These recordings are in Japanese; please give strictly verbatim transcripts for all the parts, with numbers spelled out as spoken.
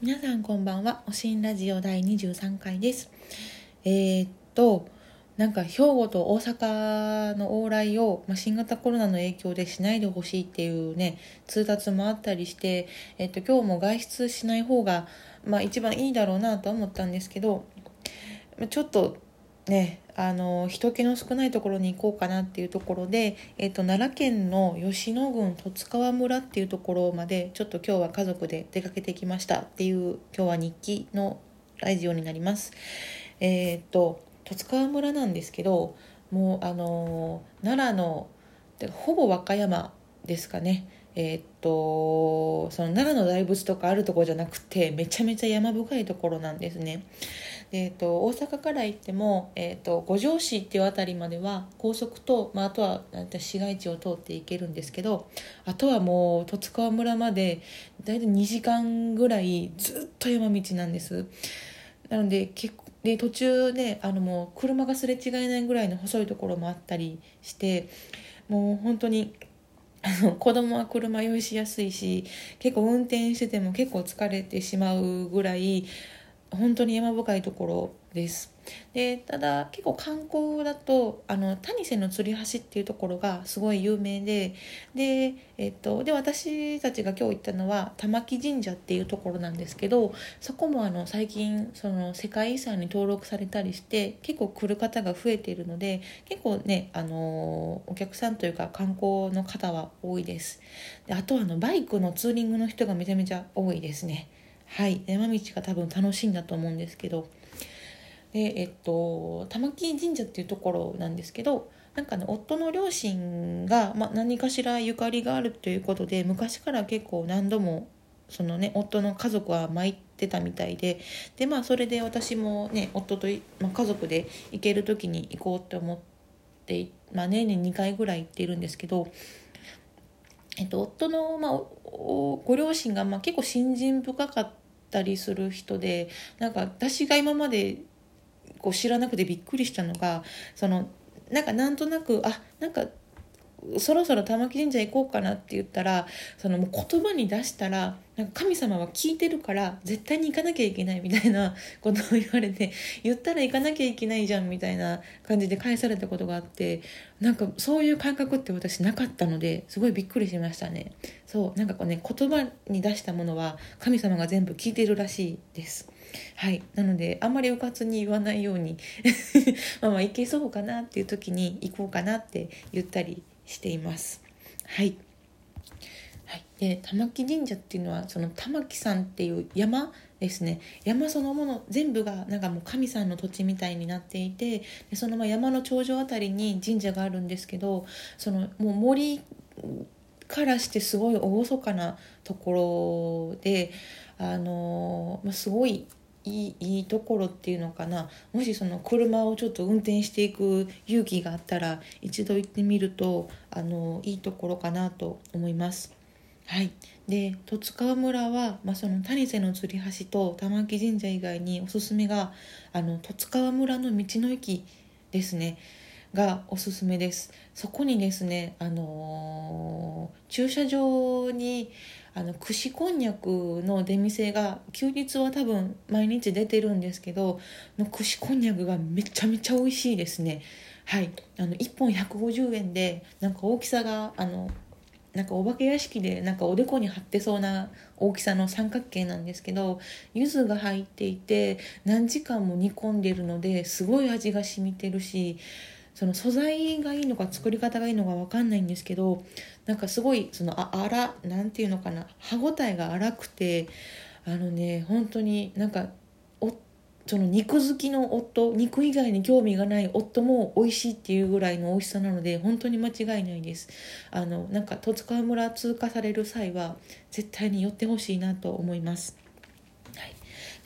皆さんこんばんは。おしんラジオだいにじゅうさんかいです。えー、っとなんか兵庫と大阪の往来を、まあ、新型コロナの影響でしないでほしいっていうね通達もあったりして、えっと、今日も外出しない方が、まあ、一番いいだろうなと思ったんですけど、ちょっとねあの人気の少ないところに行こうかなっていうところで、えっと、奈良県の吉野郡十津川村っていうところまでちょっと今日は家族で出かけてきましたっていう、今日は日記のラジオになります。えー、っと十津川村なんですけど、もうあの奈良のほぼ和歌山ですかね。えー、っとその奈良の大仏とかあるところじゃなくて、めちゃめちゃ山深いところなんですね。で、えー、っと大阪から行っても、えー、っと五条市っていうあたりまでは高速と、まあ、あとは市街地を通って行けるんですけど、あとはもう十津川村までだいたいにじかんぐらいずっと山道なんです。なので結構で途中ねあのもう車がすれ違えないぐらいの細いところもあったりして、もう本当に子供は車酔いしやすいし、結構運転してても結構疲れてしまうぐらい本当に山深いところです。でただ結構観光だとあの谷瀬の吊り橋っていうところがすごい有名で、で、えっと、で私たちが今日行ったのは玉置神社っていうところなんですけど、そこもあの最近その世界遺産に登録されたりして結構来る方が増えているので、結構ねあのお客さんというか観光の方は多いです。であとはあのバイクのツーリングの人がめちゃめちゃ多いですね。はい、山道が多分楽しいんだと思うんですけど、でえっと玉置神社っていうところなんですけど、なんかね夫の両親が、まあ、何かしらゆかりがあるということで、昔から結構何度もそのね夫の家族は参ってたみたいで、でまあそれで私もね夫と、まあ、家族で行ける時に行こうって思って、まあ、年ににかいぐらい行っているんですけど。えっと、夫の、まあ、ご両親が、まあ、結構信心深かったりする人で、なんか私が今までこう知らなくてびっくりしたのが、そのなんかなんとなくあなんかそろそろ玉置神社行こうかなって言ったら、そのもう言葉に出したらなんか神様は聞いてるから絶対に行かなきゃいけないみたいなことを言われて、言ったら行かなきゃいけないじゃんみたいな感じで返されたことがあって、なんかそういう感覚って私なかったのですごいびっくりしましたね。そうなんかこうね言葉に出したものは神様が全部聞いてるらしいです。はい、なのであんまりうかつに言わないようにまあまあ行けそうかなっていう時に行こうかなって言ったりしています。はい。はい、で玉置神社っていうのはその玉置さんっていう山ですね。山そのもの全部がなんかもう神さんの土地みたいになっていて、でその山の頂上あたりに神社があるんですけど、そのもう森からしてすごい厳かなところで、あのまあ、すごい。いい、いいところっていうのかな、もしその車をちょっと運転していく勇気があったら一度行ってみるとあのいいところかなと思います。はい、で十津川村は、まあ、その谷瀬の吊り橋と玉置神社以外におすすめがあの十津川村の道の駅ですねがおすすめです。そこにですね、あのー、駐車場にあの串こんにゃくの出店が休日は多分毎日出てるんですけど、の串こんにゃくがめちゃめちゃ美味しいですね。はい、あのいっぽんひゃくごじゅうえんで、なんか大きさがあのなんかお化け屋敷でなんかおでこに貼ってそうな大きさの三角形なんですけど、柚子が入っていて何時間も煮込んでるのですごい味が染みてるし、その素材がいいのか作り方がいいのか分かんないんですけど、なんかすごいそのあ粗なんていうのかな歯ごたえが粗くて、あのね本当になんかおその肉好きの夫、肉以外に興味がない夫も美味しいっていうぐらいの美味しさなので本当に間違いないです。あのなんか十津川村通過される際は絶対に寄ってほしいなと思います。は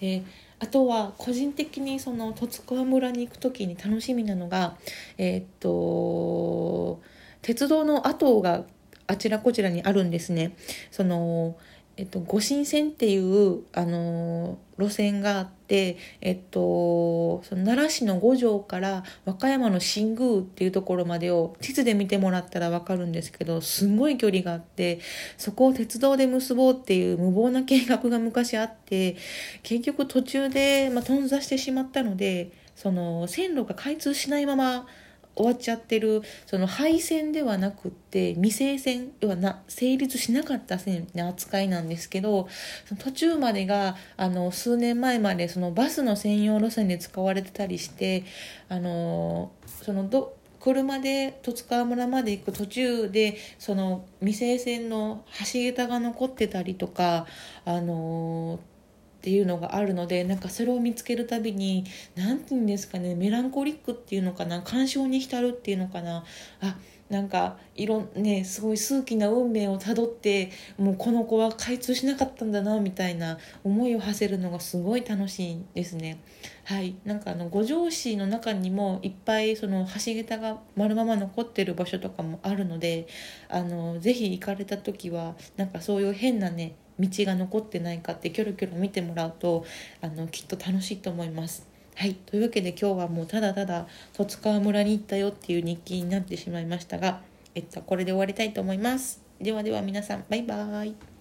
い、であとは個人的にその十津川村に行くときに楽しみなのが、えー、っと鉄道の跡があちらこちらにあるんですね。その、えっと、御神線っていうあの路線があって、で、えっと、その奈良市の五条から和歌山の新宮っていうところまでを地図で見てもらったら分かるんですけど、すごい距離があって、そこを鉄道で結ぼうっていう無謀な計画が昔あって、結局途中で、まあ、頓挫してしまったので、その線路が開通しないまま終わっちゃってる、その廃線ではなくって未成線、要はな成立しなかった線の扱いなんですけど、その途中までがあの数年前までそのバスの専用路線で使われてたりして、あのそのど車で十津川村まで行く途中でその未成線の橋桁が残ってたりとか、あのっていうのがあるので、なんかそれを見つけるたびに、なんていうんですかね、メランコリックっていうのかな、感傷に浸るっていうのかな、あ、なんかいろんね、すごい数奇な運命をたどって、もうこの子は開通しなかったんだなみたいな思いを馳せるのがすごい楽しいんですね。はい、なんかあの五条市の中にもいっぱいその橋桁が丸まま残ってる場所とかもあるので、あのぜひ行かれた時はなんかそういう変なね道が残ってないかってキョロキョロ見てもらうと、あのきっと楽しいと思います。はい、というわけで今日はもうただただ十津川村に行ったよっていう日記になってしまいましたが、えっとこれで終わりたいと思います。ではでは皆さん、バイバイ。